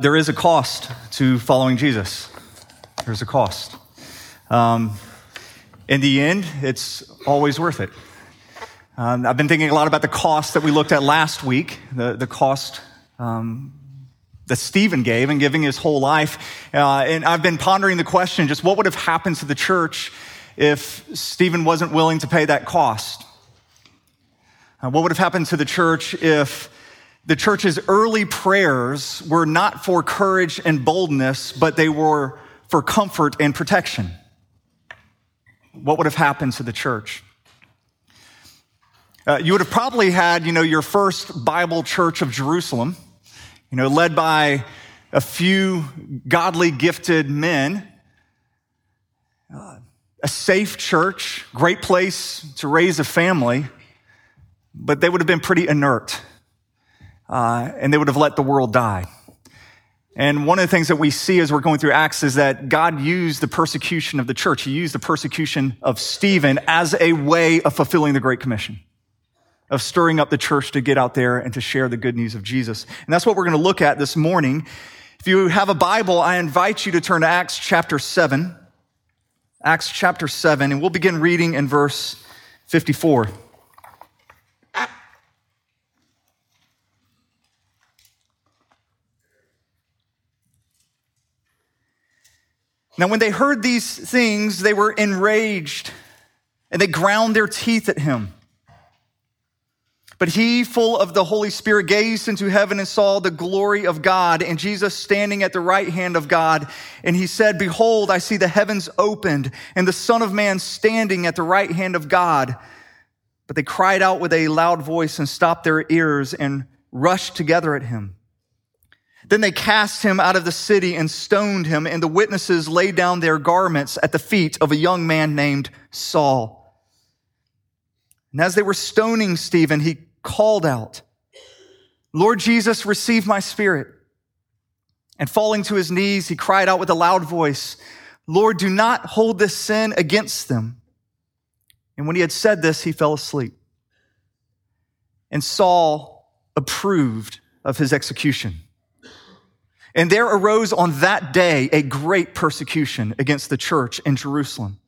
There is a cost to following Jesus. There's a cost. In the end, it's always worth it. I've been thinking a lot about the cost that we looked at last week, the cost that Stephen gave in giving his whole life. And I've been pondering the question, just what would have happened to the church if Stephen wasn't willing to pay that cost? What would have happened to the church if the church's early prayers were not for courage and boldness, but they were for comfort and protection? What would have happened to the church? You would have probably had, your first Bible church of Jerusalem, led by a few godly, gifted men, a safe church, great place to raise a family, but they would have been pretty inert. And they would have let the world die. And one of the things that we see as we're going through Acts is that God used the persecution of the church. He used the persecution of Stephen as a way of fulfilling the Great Commission, of stirring up the church to get out there and to share the good news of Jesus. And that's what we're going to look at this morning. If you have a Bible, I invite you to turn to Acts chapter 7. Acts chapter 7, and we'll begin reading in verse 54. Now, when they heard these things, they were enraged, and they ground their teeth at him. But he, full of the Holy Spirit, gazed into heaven and saw the glory of God and Jesus standing at the right hand of God. And he said, "Behold, I see the heavens opened and the Son of Man standing at the right hand of God." But they cried out with a loud voice and stopped their ears and rushed together at him. Then they cast him out of the city and stoned him, and the witnesses laid down their garments at the feet of a young man named Saul. And as they were stoning Stephen, he called out, "Lord Jesus, receive my spirit." And falling to his knees, he cried out with a loud voice, "Lord, do not hold this sin against them." And when he had said this, he fell asleep. And Saul approved of his execution. And there arose on that day a great persecution against the church in Jerusalem.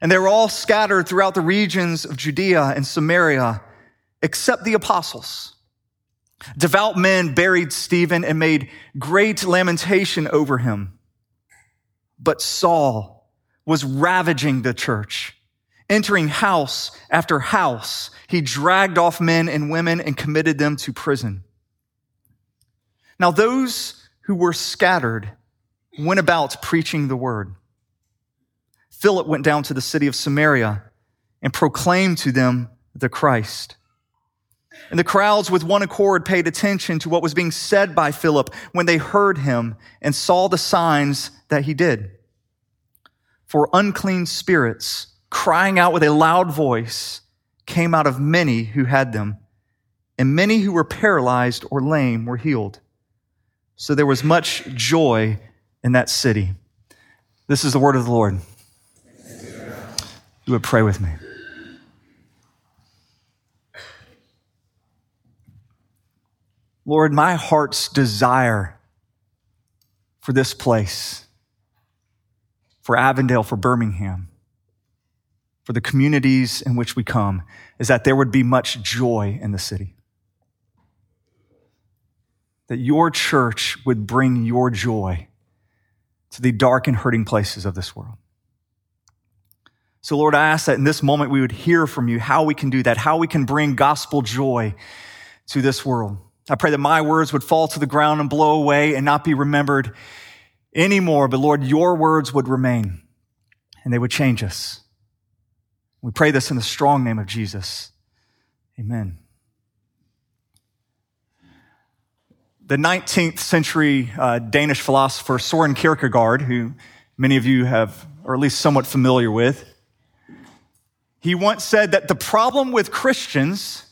And they were all scattered throughout the regions of Judea and Samaria, except the apostles. Devout men buried Stephen and made great lamentation over him. But Saul was ravaging the church. Entering house after house, he dragged off men and women and committed them to prison. Now those who were scattered went about preaching the word. Philip went down to the city of Samaria and proclaimed to them the Christ. And the crowds with one accord paid attention to what was being said by Philip when they heard him and saw the signs that he did. For unclean spirits, crying out with a loud voice, came out of many who had them, and many who were paralyzed or lame were healed. So there was much joy in that city. This is the word of the Lord. You would pray with me. Lord, my heart's desire for this place, for Avondale, for Birmingham, for the communities in which we come, is that there would be much joy in the city. That your church would bring your joy to the dark and hurting places of this world. So Lord, I ask that in this moment we would hear from you how we can do that, how we can bring gospel joy to this world. I pray that my words would fall to the ground and blow away and not be remembered anymore, but Lord, your words would remain and they would change us. We pray this in the strong name of Jesus. Amen. The 19th century Danish philosopher Søren Kierkegaard, who many of you have, or at least somewhat familiar with, he once said that the problem with Christians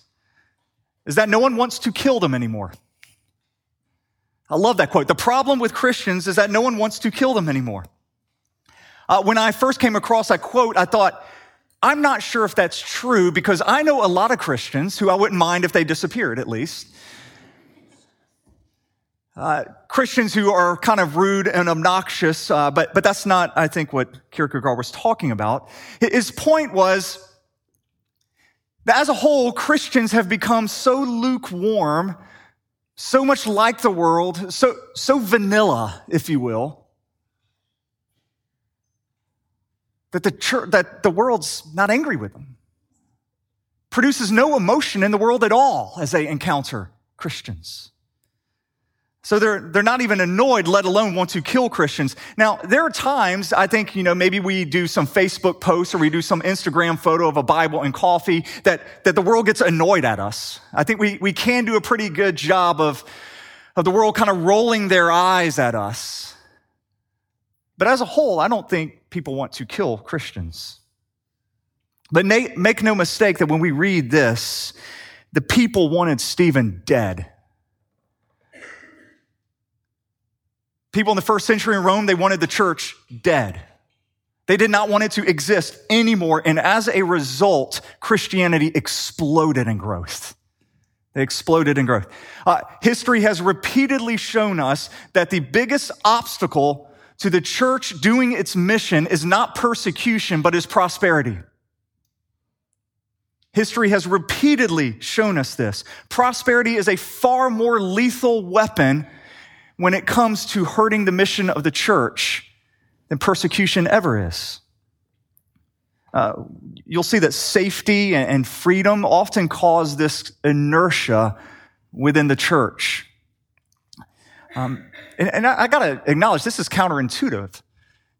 is that no one wants to kill them anymore. I love that quote. The problem with Christians is that no one wants to kill them anymore. When I first came across that quote, I thought, I'm not sure if that's true because I know a lot of Christians who I wouldn't mind if they disappeared at least. Christians who are kind of rude and obnoxious, but that's not, I think, what Kierkegaard was talking about. His point was that as a whole, Christians have become so lukewarm, so much like the world, so vanilla, if you will, that the world's not angry with them. Produces no emotion in the world at all as they encounter Christians. So they're not even annoyed, let alone want to kill Christians. Now, there are times, I think, maybe we do some Facebook posts or we do some Instagram photo of a Bible and coffee that the world gets annoyed at us. I think we can do a pretty good job of the world kind of rolling their eyes at us. But as a whole, I don't think people want to kill Christians. But make no mistake that when we read this, the people wanted Stephen dead. People in the first century in Rome, they wanted the church dead. They did not want it to exist anymore. And as a result, Christianity exploded in growth. They exploded in growth. History has repeatedly shown us that the biggest obstacle to the church doing its mission is not persecution, but is prosperity. History has repeatedly shown us this. Prosperity is a far more lethal weapon when it comes to hurting the mission of the church than persecution ever is. You'll see that safety and freedom often cause this inertia within the church. And I gotta acknowledge this is counterintuitive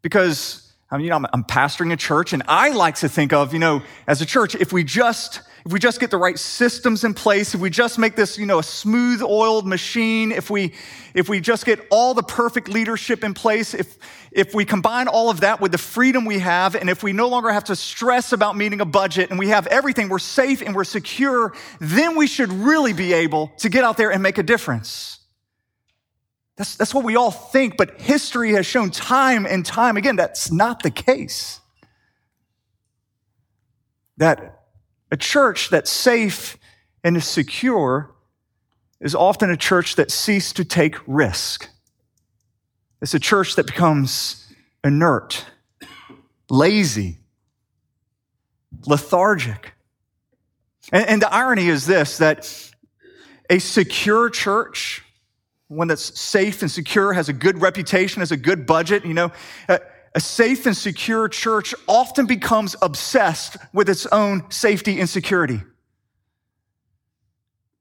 because I'm pastoring a church, and I like to think of, as a church, if we just get the right systems in place, if we just make this, a smooth-oiled machine, if we just get all the perfect leadership in place, if we combine all of that with the freedom we have, and if we no longer have to stress about meeting a budget, and we have everything, we're safe and we're secure, then we should really be able to get out there and make a difference. That's what we all think, but history has shown time and time again that's not the case. That a church that's safe and is secure is often a church that ceases to take risk. It's a church that becomes inert, lazy, lethargic. And the irony is this, that a secure church, one that's safe and secure, has a good reputation, has a good budget. A safe and secure church often becomes obsessed with its own safety and security.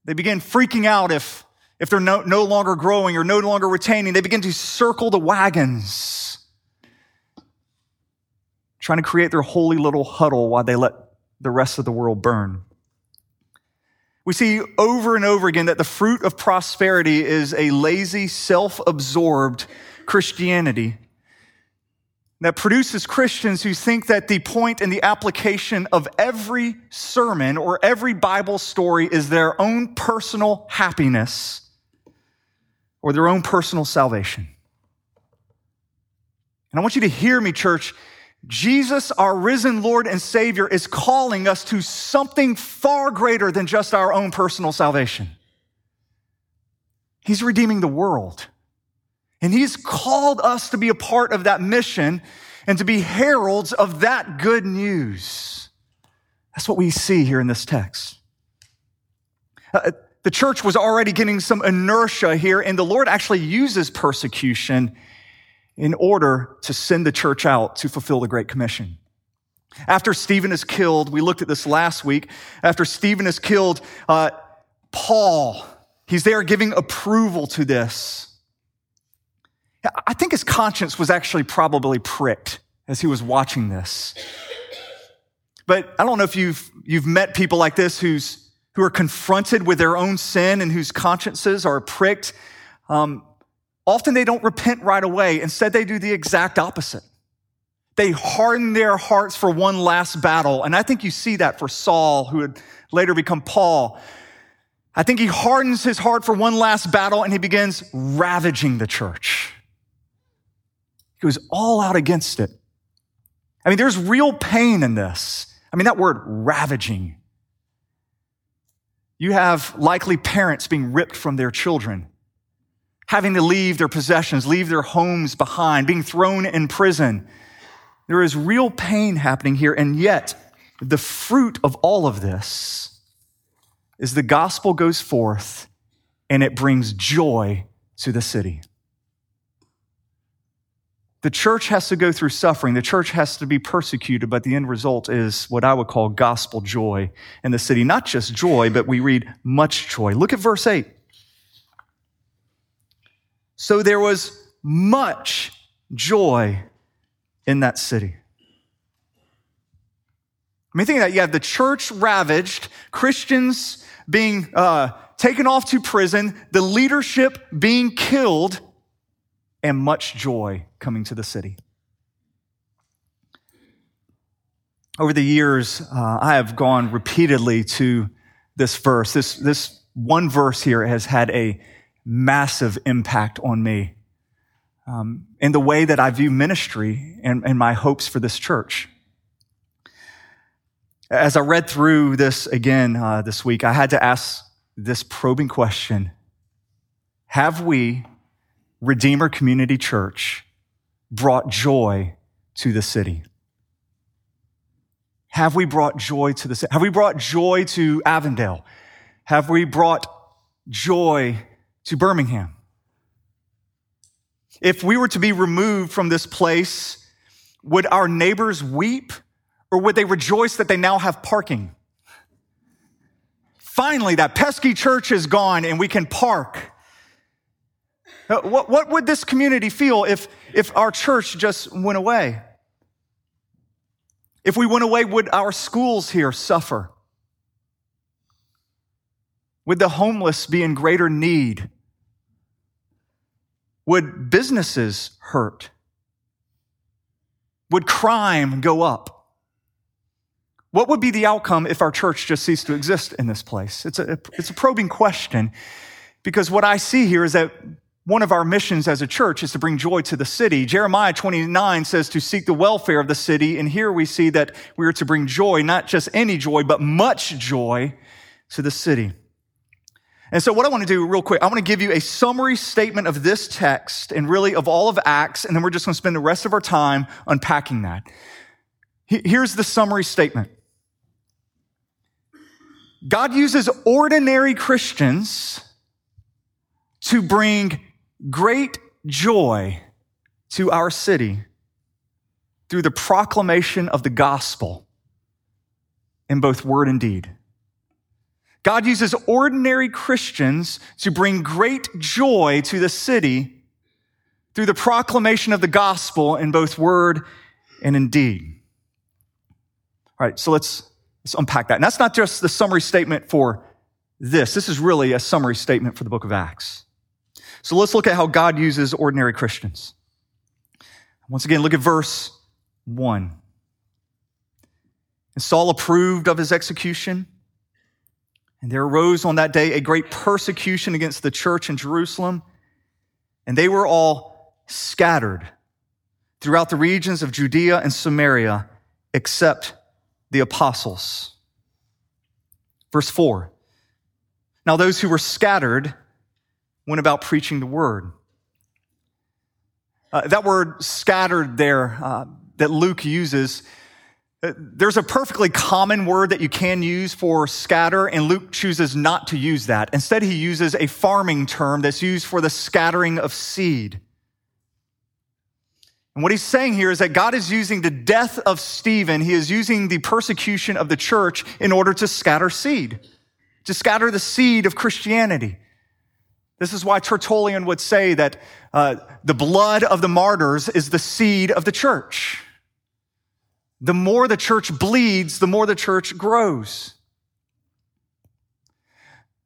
They begin freaking out if they're no longer growing or no longer retaining. They begin to circle the wagons, trying to create their holy little huddle while they let the rest of the world burn. We see over and over again that the fruit of prosperity is a lazy, self-absorbed Christianity that produces Christians who think that the point and the application of every sermon or every Bible story is their own personal happiness or their own personal salvation. And I want you to hear me, church. Jesus, our risen Lord and Savior, is calling us to something far greater than just our own personal salvation. He's redeeming the world. And he's called us to be a part of that mission and to be heralds of that good news. That's what we see here in this text. The church was already getting some inertia here, and the Lord actually uses persecution in order to send the church out to fulfill the Great Commission. After Stephen is killed, we looked at this last week. After Stephen is killed, Paul, he's there giving approval to this. I think his conscience was actually probably pricked as he was watching this. But I don't know if you've met people like this who are confronted with their own sin and whose consciences are pricked. Often they don't repent right away. Instead, they do the exact opposite. They harden their hearts for one last battle. And I think you see that for Saul, who would later become Paul. I think he hardens his heart for one last battle, and he begins ravaging the church. He goes all out against it. There's real pain in this. That word ravaging. You have likely parents being ripped from their children. having to leave their possessions, leave their homes behind, being thrown in prison. There is real pain happening here, and yet the fruit of all of this is the gospel goes forth and it brings joy to the city. The church has to go through suffering. The church has to be persecuted, but the end result is what I would call gospel joy in the city. Not just joy, but we read much joy. Look at verse 8. So there was much joy in that city. I mean, think of that. You have the church ravaged, Christians being taken off to prison, the leadership being killed, and much joy coming to the city. Over the years, I have gone repeatedly to this verse. This one verse here has had a massive impact on me in the way that I view ministry and my hopes for this church. As I read through this again this week, I had to ask this probing question. Have we, Redeemer Community Church, brought joy to the city? Have we brought joy to the city? Have we brought joy to Avondale? Have we brought joy to Birmingham? If we were to be removed from this place, would our neighbors weep, or would they rejoice that they now have parking? Finally, that pesky church is gone and we can park. What would this community feel if our church just went away? If we went away, would our schools here suffer? Would the homeless be in greater need? Would businesses hurt? Would crime go up? What would be the outcome if our church just ceased to exist in this place? It's a probing question, because what I see here is that one of our missions as a church is to bring joy to the city. Jeremiah 29 says to seek the welfare of the city. And here we see that we are to bring joy, not just any joy, but much joy to the city. And so what I want to do real quick, I want to give you a summary statement of this text and really of all of Acts. And then we're just going to spend the rest of our time unpacking that. Here's the summary statement. God uses ordinary Christians to bring great joy to our city through the proclamation of the gospel in both word and deed. God uses ordinary Christians to bring great joy to the city through the proclamation of the gospel in both word and in deed. All right, so let's unpack that. And that's not just the summary statement for this. This is really a summary statement for the book of Acts. So let's look at how God uses ordinary Christians. Once again, look at verse 1. And Saul approved of his execution, and there arose on that day a great persecution against the church in Jerusalem, and they were all scattered throughout the regions of Judea and Samaria, except the apostles. Verse 4. Now those who were scattered went about preaching the word. That word scattered there that Luke uses, there's a perfectly common word that you can use for scatter, and Luke chooses not to use that. Instead, he uses a farming term that's used for the scattering of seed. And what he's saying here is that God is using the death of Stephen, he is using the persecution of the church in order to scatter seed, to scatter the seed of Christianity. This is why Tertullian would say that the blood of the martyrs is the seed of the church. The more the church bleeds, the more the church grows.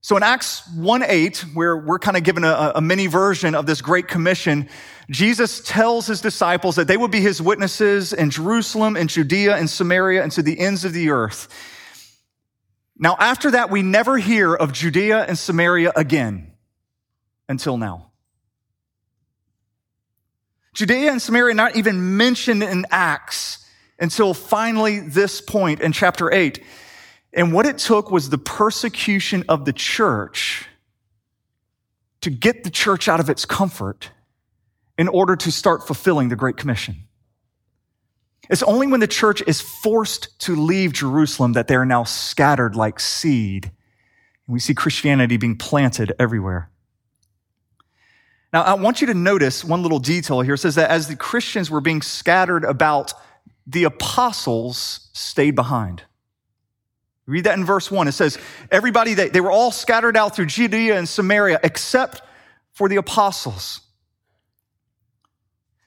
So in Acts 1:8, where we're kind of given a mini version of this Great Commission, Jesus tells his disciples that they would be his witnesses in Jerusalem and Judea and Samaria and to the ends of the earth. Now, after that, we never hear of Judea and Samaria again until now. Judea and Samaria are not even mentioned in Acts until finally this point in chapter 8. And what it took was the persecution of the church to get the church out of its comfort in order to start fulfilling the Great Commission. It's only when the church is forced to leave Jerusalem that they are now scattered like seed. And we see Christianity being planted everywhere. Now, I want you to notice one little detail here. It says that as the Christians were being scattered about, the apostles stayed behind. Read that in verse 1. It says, everybody, they were all scattered out through Judea and Samaria except for the apostles.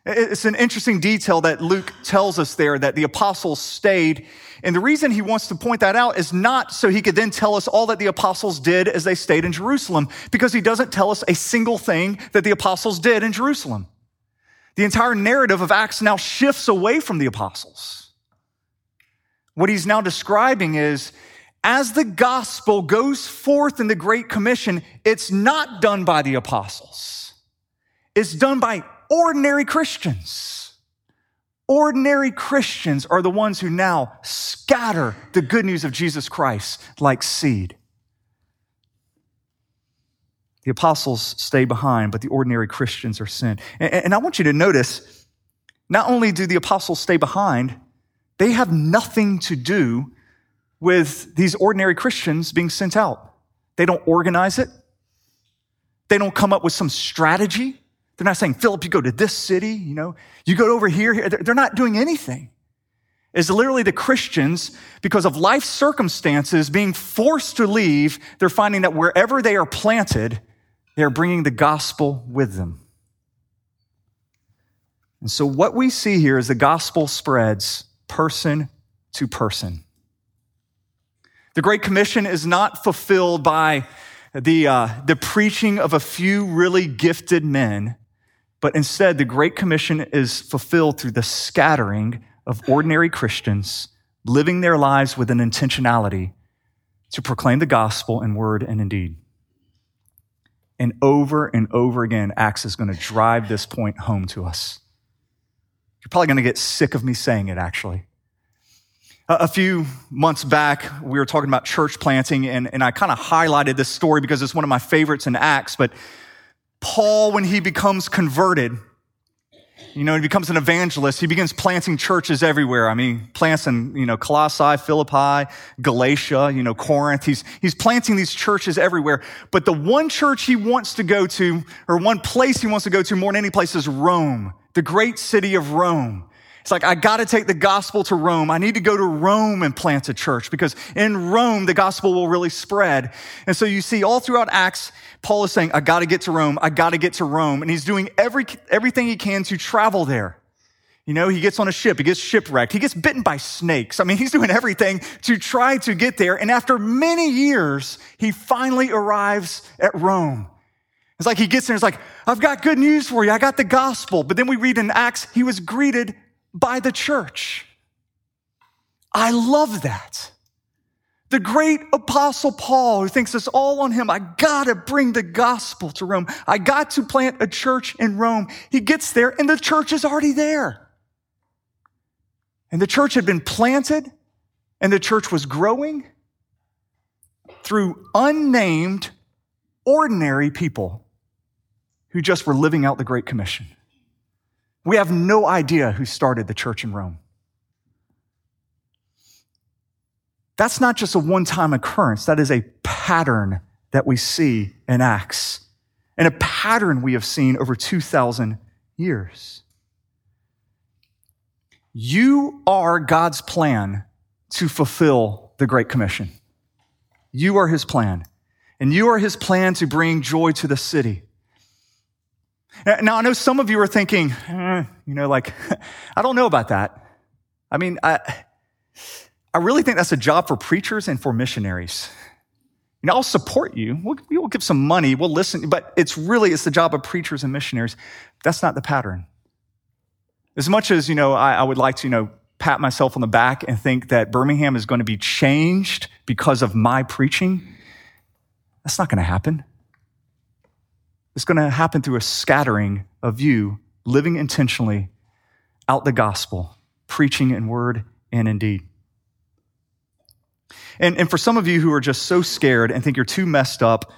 It's an interesting detail that Luke tells us there, that the apostles stayed. And the reason he wants to point that out is not so he could then tell us all that the apostles did as they stayed in Jerusalem, because he doesn't tell us a single thing that the apostles did in Jerusalem. The entire narrative of Acts now shifts away from the apostles. What he's now describing is, as the gospel goes forth in the Great Commission, it's not done by the apostles. It's done by ordinary Christians. Ordinary Christians are the ones who now scatter the good news of Jesus Christ like seed. The apostles stay behind, but the ordinary Christians are sent. And I want you to notice, not only do the apostles stay behind, they have nothing to do with these ordinary Christians being sent out. They don't organize it. They don't come up with some strategy. They're not saying, Philip, you go to this city, you go over here. They're not doing anything. It's literally the Christians, because of life circumstances, being forced to leave, they're finding that wherever they are planted, they're bringing the gospel with them. And so what we see here is the gospel spreads person to person. The Great Commission is not fulfilled by the preaching of a few really gifted men, but instead, the Great Commission is fulfilled through the scattering of ordinary Christians living their lives with an intentionality to proclaim the gospel in word and in deed. And over again, Acts is going to drive this point home to us. You're probably going to get sick of me saying it, actually. A few months back, we were talking about church planting, and I kind of highlighted this story because it's one of my favorites in Acts, but Paul, when he becomes converted, he becomes an evangelist. He begins planting churches everywhere. I mean, plants in, Colossae, Philippi, Galatia, Corinth. He's planting these churches everywhere. But the one church he wants to go to, or one place he wants to go to more than any place, is Rome, the great city of Rome. It's like, I got to take the gospel to Rome. I need to go to Rome and plant a church, because in Rome, the gospel will really spread. And so you see all throughout Acts, Paul is saying, I got to get to Rome. I got to get to Rome. And he's doing everything he can to travel there. He gets on a ship. He gets shipwrecked. He gets bitten by snakes. I mean, he's doing everything to try to get there. And after many years, he finally arrives at Rome. It's like he gets there. It's like, I've got good news for you. I got the gospel. But then we read in Acts, he was greeted by the church. I love that. The great apostle Paul, who thinks it's all on him, I gotta bring the gospel to Rome. I got to plant a church in Rome. He gets there and the church is already there. And the church had been planted and the church was growing through unnamed, ordinary people who just were living out the Great Commission. We have no idea who started the church in Rome. That's not just a one-time occurrence. That is a pattern that we see in Acts, and a pattern we have seen over 2,000 years. You are God's plan to fulfill the Great Commission. You are his plan, and you are his plan to bring joy to the city. Now, I know some of you are thinking, I don't know about that. I mean, I really think that's a job for preachers and for missionaries. I'll support you. We'll give some money. We'll listen. But it's the job of preachers and missionaries. That's not the pattern. As much as, I would like to, pat myself on the back and think that Birmingham is going to be changed because of my preaching, that's not going to happen. It's going to happen through a scattering of you living intentionally out the gospel, preaching in word and in deed. And for some of you who are just so scared and think you're too messed up,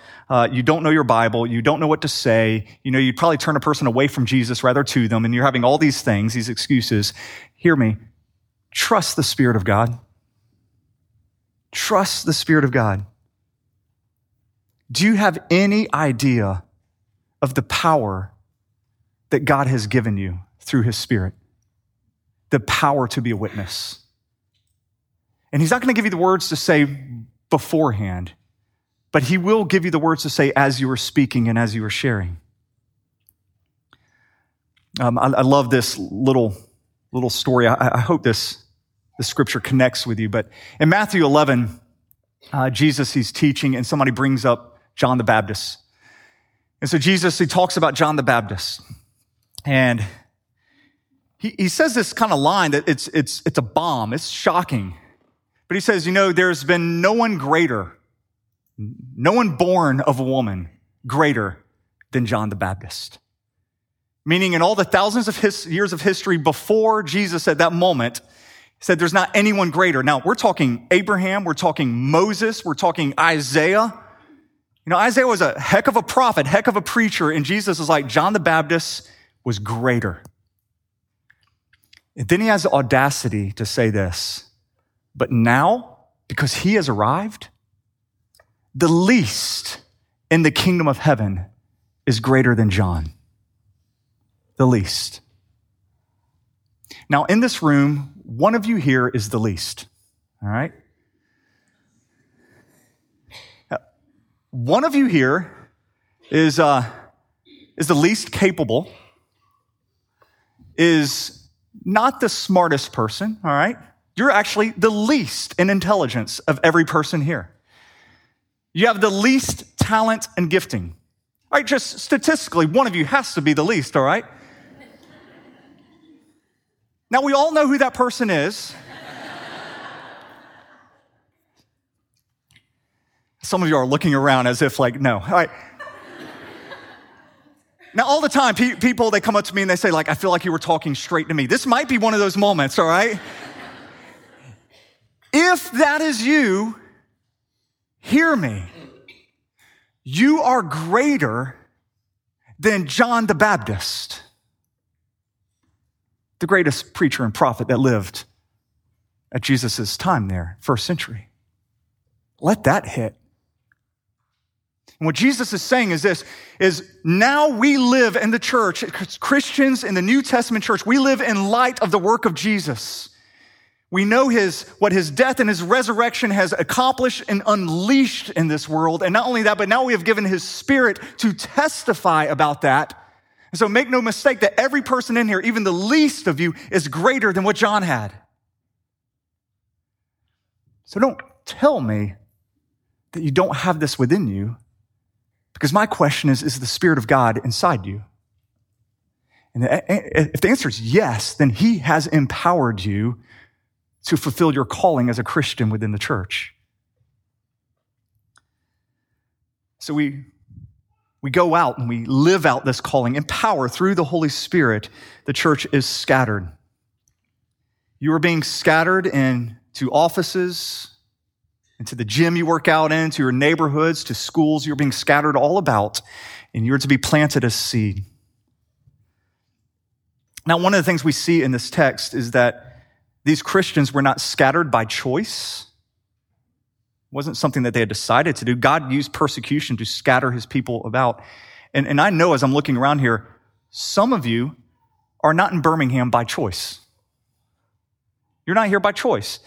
you don't know your Bible, you don't know what to say, you'd probably turn a person away from Jesus rather to them, and you're having all these things, these excuses. Hear me. Trust the Spirit of God. Trust the Spirit of God. Do you have any idea of the power that God has given you through His Spirit? The power to be a witness. And He's not going to give you the words to say beforehand, but He will give you the words to say as you are speaking and as you are sharing. I love this little story. I hope this scripture connects with you. But in Matthew 11, Jesus, He's teaching, and somebody brings up John the Baptist. And so Jesus, He talks about John the Baptist. And he says this kind of line that it's a bomb. It's shocking. But he says, there's been no one greater, no one born of a woman greater than John the Baptist. Meaning in all the thousands of years of history before Jesus at that moment, he said there's not anyone greater. Now, we're talking Abraham, we're talking Moses, we're talking Isaiah. Isaiah was a heck of a prophet, heck of a preacher, and Jesus is like, John the Baptist was greater. And then he has the audacity to say this. But now, because He has arrived, the least in the kingdom of heaven is greater than John. The least. Now, in this room, one of you here is the least, all right? One of you here is the least capable, is not the smartest person, all right? You're actually the least in intelligence of every person here. You have the least talent and gifting. All right, just statistically, one of you has to be the least, all right? Now, we all know who that person is. Some of you are looking around as if like, no. All right. Now, all the time, people, they come up to me and they say like, I feel like you were talking straight to me. This might be one of those moments, all right? If that is you, hear me. You are greater than John the Baptist, the greatest preacher and prophet that lived at Jesus' time there, first century. Let that hit. And what Jesus is saying is this, is now we live in the church, Christians in the New Testament church, we live in light of the work of Jesus. We know what His death and His resurrection has accomplished and unleashed in this world. And not only that, but now we have given His Spirit to testify about that. And so make no mistake that every person in here, even the least of you, is greater than what John had. So don't tell me that you don't have this within you, because my question is the Spirit of God inside you? And if the answer is yes, then He has empowered you to fulfill your calling as a Christian within the church. So we go out and we live out this calling in power through the Holy Spirit. The church is scattered. You are being scattered into offices, into the gym you work out in, to your neighborhoods, to schools. You're being scattered all about, and you're to be planted as seed. Now, one of the things we see in this text is that these Christians were not scattered by choice. It wasn't something that they had decided to do. God used persecution to scatter His people about. And I know as I'm looking around here, some of you are not in Birmingham by choice. You're not here by choice.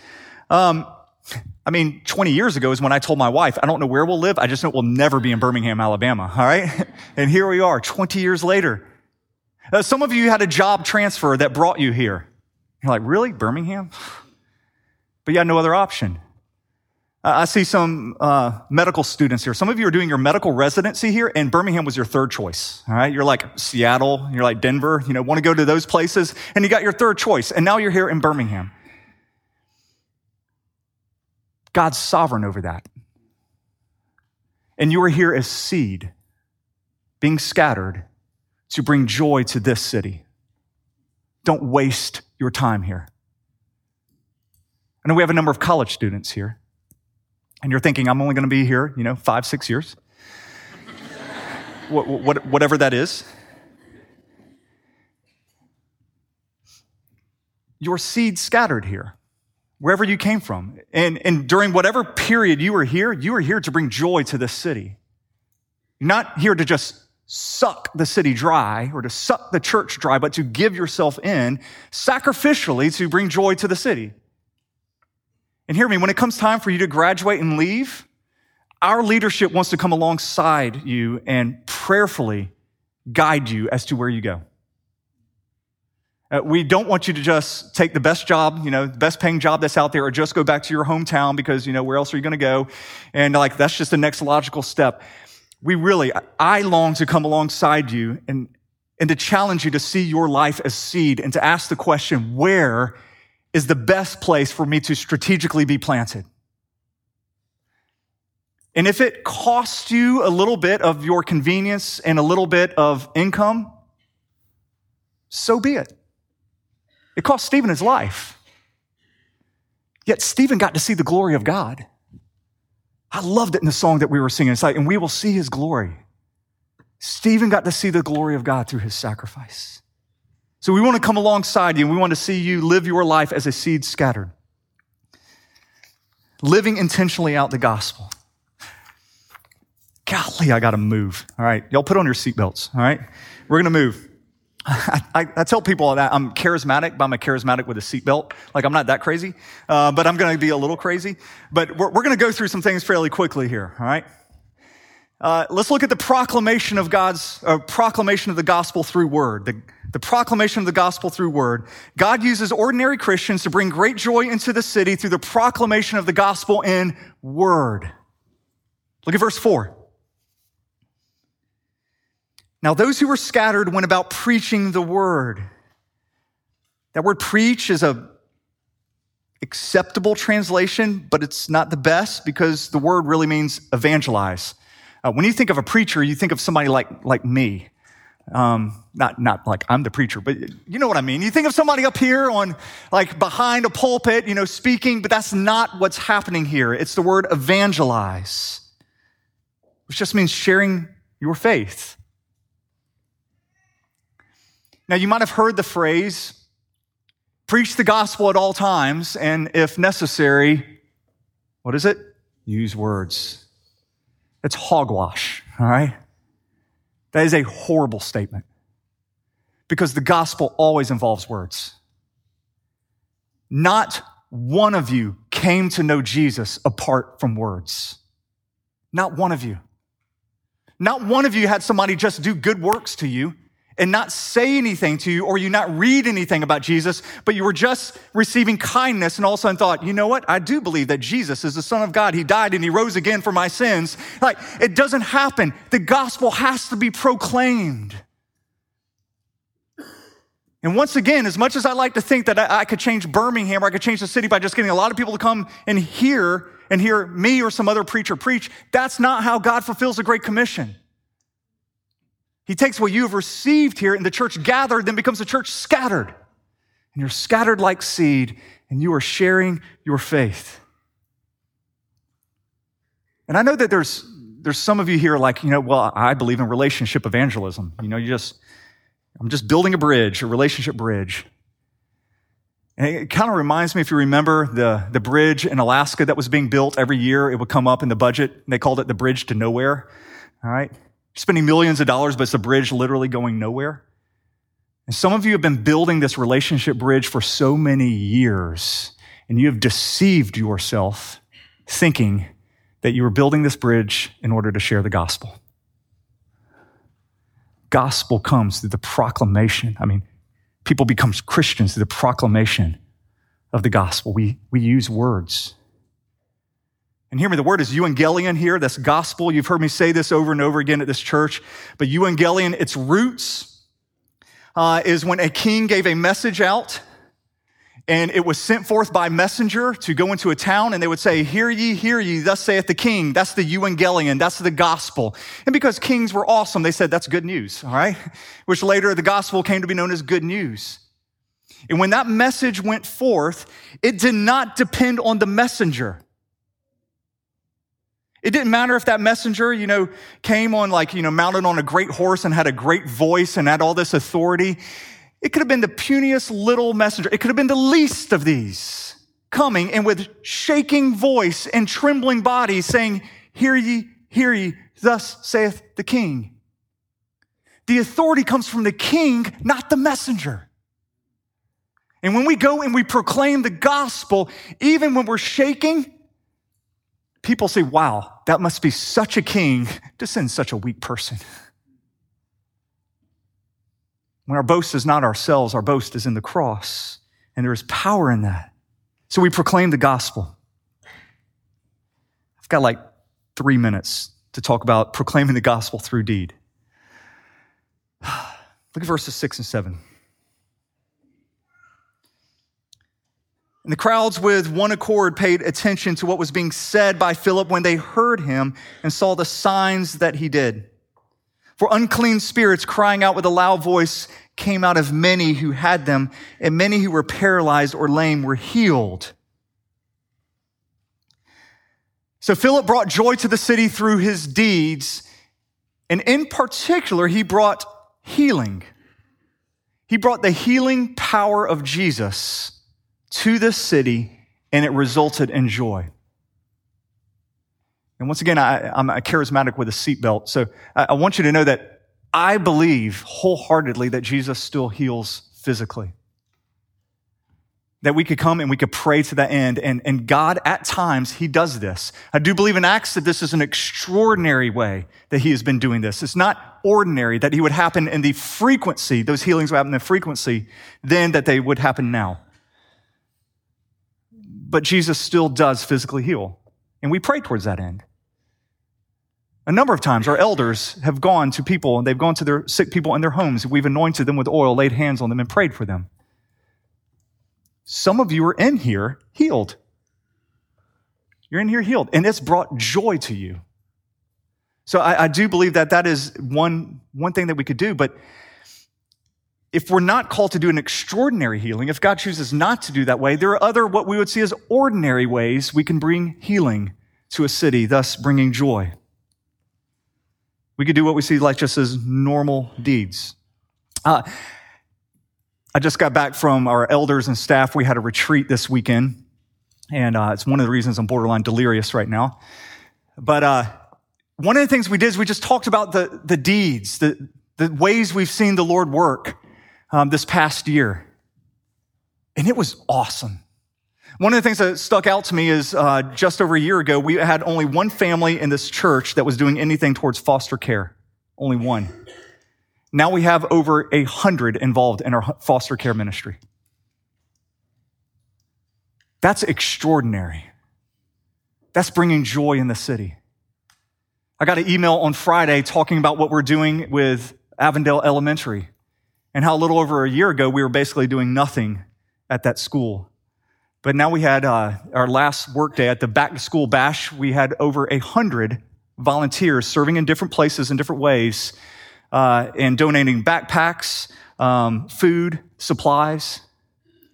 20 years ago is when I told my wife, I don't know where we'll live. I just know we'll never be in Birmingham, Alabama, all right? And here we are 20 years later. Some of you had a job transfer that brought you here. You're like, really? Birmingham? But you had no other option. I see some medical students here. Some of you are doing your medical residency here, and Birmingham was your third choice, all right? You're like Seattle, you're like Denver, want to go to those places, and you got your third choice, and now you're here in Birmingham. God's sovereign over that. And you are here as seed, being scattered to bring joy to this city. Don't waste your time here. I know we have a number of college students here. And you're thinking, I'm only going to be here, 5-6 years. Whatever that is. Your seed scattered here, wherever you came from. And during whatever period you were here to bring joy to this city. You're not here to just suck the city dry or to suck the church dry, but to give yourself in sacrificially to bring joy to the city. And hear me, when it comes time for you to graduate and leave, our leadership wants to come alongside you and prayerfully guide you as to where you go. We don't want you to just take the best job, the best paying job that's out there, or just go back to your hometown because, where else are you going to go? And that's just the next logical step. I long to come alongside you and to challenge you to see your life as seed and to ask the question, where is the best place for me to strategically be planted? And if it costs you a little bit of your convenience and a little bit of income, so be it. It cost Stephen his life. Yet Stephen got to see the glory of God. I loved it in the song that we were singing. It's like, and we will see his glory. Stephen got to see the glory of God through his sacrifice. So we want to come alongside you, and we want to see you live your life as a seed scattered. Living intentionally out the gospel. Golly, I got to move. All right, y'all put on your seatbelts, all right? We're going to move. I tell people that I'm charismatic, but I'm a charismatic with a seatbelt. I'm not that crazy, but I'm going to be a little crazy. But we're going to go through some things fairly quickly here, all right? Let's look at the proclamation of proclamation of the gospel through word. The proclamation of the gospel through word. God uses ordinary Christians to bring great joy into the city through the proclamation of the gospel in word. Look at verse 4. Now, those who were scattered went about preaching the word. That word preach is an acceptable translation, but it's not the best because the word really means evangelize. When you think of a preacher, you think of somebody like me. Not like I'm the preacher, but you know what I mean. You think of somebody up here on behind a pulpit, speaking, but that's not what's happening here. It's the word evangelize, which just means sharing your faith. Now, you might have heard the phrase, preach the gospel at all times, and if necessary, what is it? Use words. It's hogwash, all right? That is a horrible statement because the gospel always involves words. Not one of you came to know Jesus apart from words. Not one of you. Not one of you had somebody just do good works to you and not say anything to you, or you not read anything about Jesus, but you were just receiving kindness and all of a sudden thought, you know what? I do believe that Jesus is the Son of God. He died and he rose again for my sins. It doesn't happen. The gospel has to be proclaimed. And once again, as much as I like to think that I could change Birmingham or I could change the city by just getting a lot of people to come and hear me or some other preacher preach, that's not how God fulfills the Great Commission. He takes what you have received here and the church gathered, then becomes a church scattered. And you're scattered like seed, and you are sharing your faith. And I know that there's some of you here I believe in relationship evangelism. I'm just building a bridge, a relationship bridge. And it kind of reminds me, if you remember, the bridge in Alaska that was being built every year, it would come up in the budget, and they called it the bridge to nowhere, all right? Spending millions of dollars, but it's a bridge literally going nowhere. And some of you have been building this relationship bridge for so many years, and you have deceived yourself thinking that you were building this bridge in order to share the gospel. Gospel comes through the proclamation. People become Christians through the proclamation of the gospel. We use words. And hear me, the word is euangelion here. That's gospel. You've heard me say this over and over again at this church. But euangelion, its roots is when a king gave a message out and it was sent forth by messenger to go into a town and they would say, hear ye, thus saith the king. That's the euangelion. That's the gospel. And because kings were awesome, they said, that's good news, all right? Which later the gospel came to be known as good news. And when that message went forth, it did not depend on the messenger. It didn't matter if that messenger, came on mounted on a great horse and had a great voice and had all this authority. It could have been the puniest little messenger. It could have been the least of these coming and with shaking voice and trembling body saying, hear ye, thus saith the king. The authority comes from the king, not the messenger. And when we go and we proclaim the gospel, even when we're shaking, people say, wow, that must be such a king to send such a weak person. When our boast is not ourselves, our boast is in the cross, and there is power in that. So we proclaim the gospel. I've got 3 minutes to talk about proclaiming the gospel through deed. Look at verses 6 and 7. And the crowds with one accord paid attention to what was being said by Philip when they heard him and saw the signs that he did. For unclean spirits crying out with a loud voice came out of many who had them, and many who were paralyzed or lame were healed. So Philip brought joy to the city through his deeds, and in particular, he brought healing. He brought the healing power of Jesus to this city, and it resulted in joy. And once again, I'm a charismatic with a seatbelt, so I want you to know that I believe wholeheartedly that Jesus still heals physically. That we could come and we could pray to that end, and God, at times, he does this. I do believe in Acts that this is an extraordinary way that he has been doing this. It's not ordinary that he would happen in the frequency, those healings would happen in the frequency, then that they would happen now. But Jesus still does physically heal, and we pray towards that end. A number of times, our elders have gone to people, and they've gone to their sick people in their homes, and we've anointed them with oil, laid hands on them, and prayed for them. Some of you are in here healed. You're in here healed, and it's brought joy to you. So I do believe that is one thing that we could do, but if we're not called to do an extraordinary healing, if God chooses not to do that way, there are other what we would see as ordinary ways we can bring healing to a city, thus bringing joy. We could do what we see just as normal deeds. I just got back from our elders and staff. We had a retreat this weekend, and it's one of the reasons I'm borderline delirious right now. But one of the things we did is we just talked about the deeds, the ways we've seen the Lord work. This past year, and it was awesome. One of the things that stuck out to me is just over a year ago, we had only one family in this church that was doing anything towards foster care, only one. Now we have over 100 involved in our foster care ministry. That's extraordinary. That's bringing joy in the city. I got an email on Friday talking about what we're doing with Avondale Elementary, and how a little over a year ago, we were basically doing nothing at that school. But now we had our last work day at the back-to-school bash. We had over 100 volunteers serving in different places in different ways and donating backpacks, food, supplies.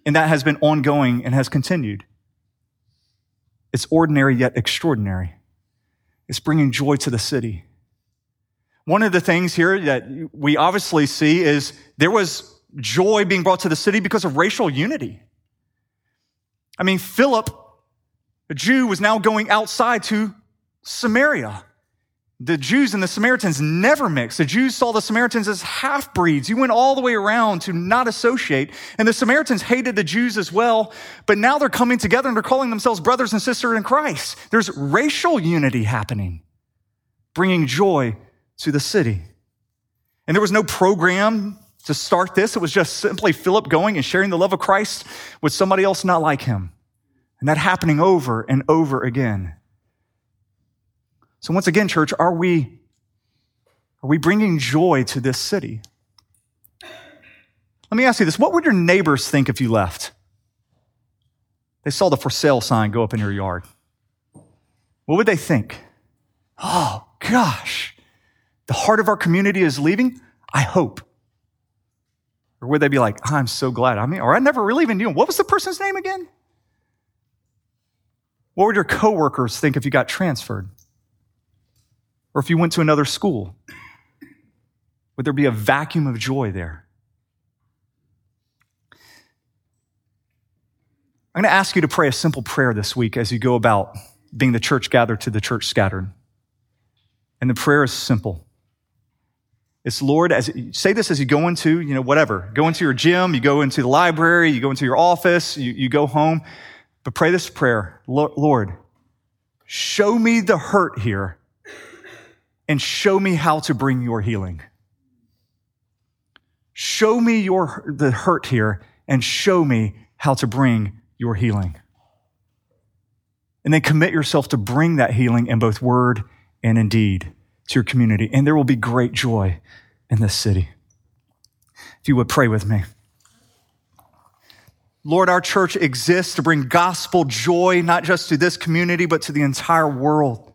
And that has been ongoing and has continued. It's ordinary yet extraordinary. It's bringing joy to the city. One of the things here that we obviously see is there was joy being brought to the city because of racial unity. I mean, Philip, a Jew, was now going outside to Samaria. The Jews and the Samaritans never mixed. The Jews saw the Samaritans as half-breeds. You went all the way around to not associate. And the Samaritans hated the Jews as well, but now they're coming together and they're calling themselves brothers and sisters in Christ. There's racial unity happening, bringing joy to the city. And there was no program to start this. It was just simply Philip going and sharing the love of Christ with somebody else not like him. And that happening over and over again. So once again, church, are we bringing joy to this city? Let me ask you this. What would your neighbors think if you left? They saw the for sale sign go up in your yard. What would they think? Oh, gosh. The heart of our community is leaving, I hope. Or would they be like, I'm so glad. I never really even knew. What was the person's name again? What would your coworkers think if you got transferred? Or if you went to another school, would there be a vacuum of joy there? I'm going to ask you to pray a simple prayer this week as you go about being the church gathered to the church scattered. And the prayer is simple. It's, Lord, as say this as you go into, whatever. Go into your gym, you go into the library, you go into your office, you go home. But pray this prayer, Lord, show me the hurt here and show me how to bring your healing. Show me the hurt here and show me how to bring your healing. And then commit yourself to bring that healing in both word and in deed to your community. And there will be great joy in this city. If you would pray with me. Lord, our church exists to bring gospel joy, not just to this community, but to the entire world.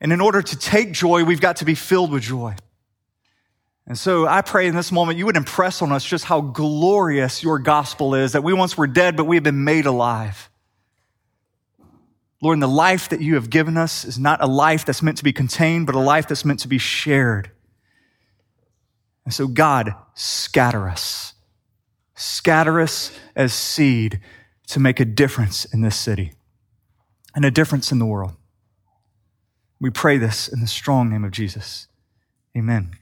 And in order to take joy, we've got to be filled with joy. And so I pray in this moment, you would impress on us just how glorious your gospel is, that we once were dead, but we have been made alive. Lord, and the life that you have given us is not a life that's meant to be contained, but a life that's meant to be shared. And so God, scatter us. Scatter us as seed to make a difference in this city and a difference in the world. We pray this in the strong name of Jesus. Amen.